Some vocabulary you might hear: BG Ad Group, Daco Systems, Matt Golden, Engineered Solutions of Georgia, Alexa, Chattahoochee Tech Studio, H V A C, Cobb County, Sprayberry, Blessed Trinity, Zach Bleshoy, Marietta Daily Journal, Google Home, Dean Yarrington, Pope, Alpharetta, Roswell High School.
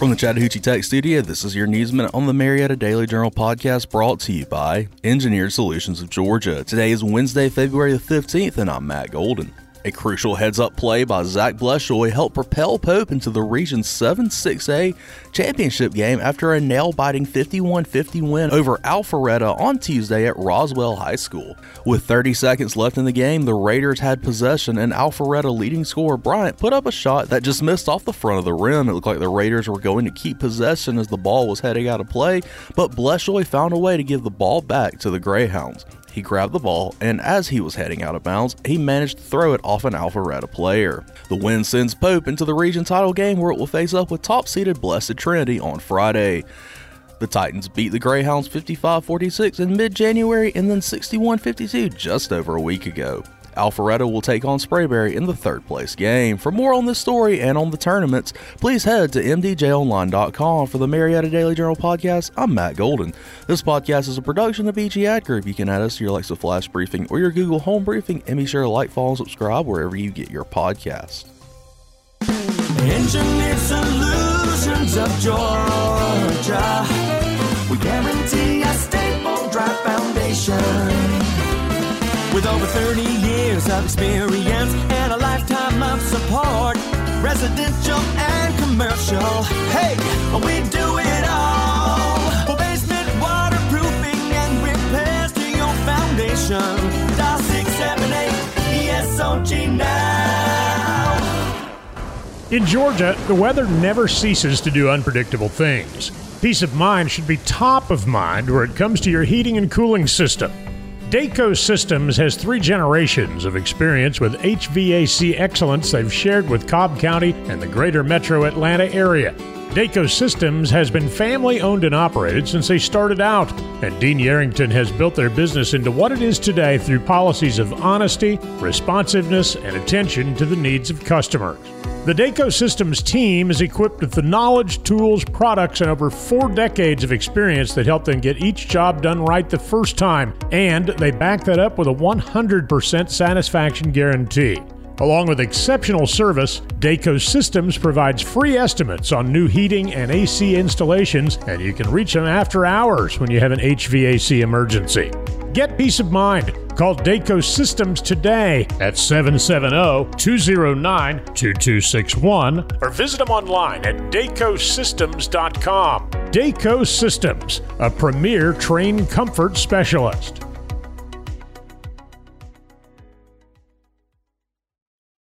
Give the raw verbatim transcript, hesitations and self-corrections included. From the Chattahoochee Tech Studio, this is your News Minute on the Marietta Daily Journal podcast, brought to you by Engineered Solutions of Georgia. Today is Wednesday, February the fifteenth, and I'm Matt Golden. A crucial heads-up play by Zach Bleshoy helped propel Pope into the region's seven six A championship game after a nail-biting fifty-one fifty win over Alpharetta on Tuesday at Roswell High School. With thirty seconds left in the game, the Raiders had possession, and Alpharetta leading scorer Bryant put up a shot that just missed off the front of the rim. It looked like the Raiders were going to keep possession as the ball was heading out of play, but Bleshoy found a way to give the ball back to the Greyhounds. He grabbed the ball, and as he was heading out of bounds, he managed to throw it off an Alpharetta player. The win sends Pope into the region title game, where it will face up with top-seeded Blessed Trinity on Friday. The Titans beat the Greyhounds fifty-five forty-six in mid-January and then sixty-one fifty-two just over a week ago. Alpharetta will take on Sprayberry in the third-place game. For more on this story and on the tournaments, please head to m d j online dot com. For the Marietta Daily Journal podcast, I'm Matt Golden. This podcast is a production of B G Ad Group. You can add us to your Alexa Flash Briefing or your Google Home Briefing, and be sure to like, follow, and subscribe wherever you get your podcast. Engineered Solutions of Georgia. We guarantee a stable, dry foundation. With over thirty years of experience and a lifetime of support, residential and commercial, hey, we do it all. For basement waterproofing and repairs to your foundation, dial six seven eight E S O G now. In Georgia, the weather never ceases to do unpredictable things. Peace of mind should be top of mind where it comes to your heating and cooling system. Daco Systems has three generations of experience with H V A C excellence they've shared with Cobb County and the greater metro Atlanta area. Daco Systems has been family owned and operated since they started out, and Dean Yarrington has built their business into what it is today through policies of honesty, responsiveness, and attention to the needs of customers. The Daco Systems team is equipped with the knowledge, tools, products, and over four decades of experience that help them get each job done right the first time, and they back that up with a one hundred percent satisfaction guarantee. Along with exceptional service, Daco Systems provides free estimates on new heating and A C installations, and you can reach them after hours when you have an H V A C emergency. Get peace of mind. Call Daco Systems today at seven seven zero, two zero nine, two two six one or visit them online at daco systems dot com. Daco Systems, a premier train comfort specialist.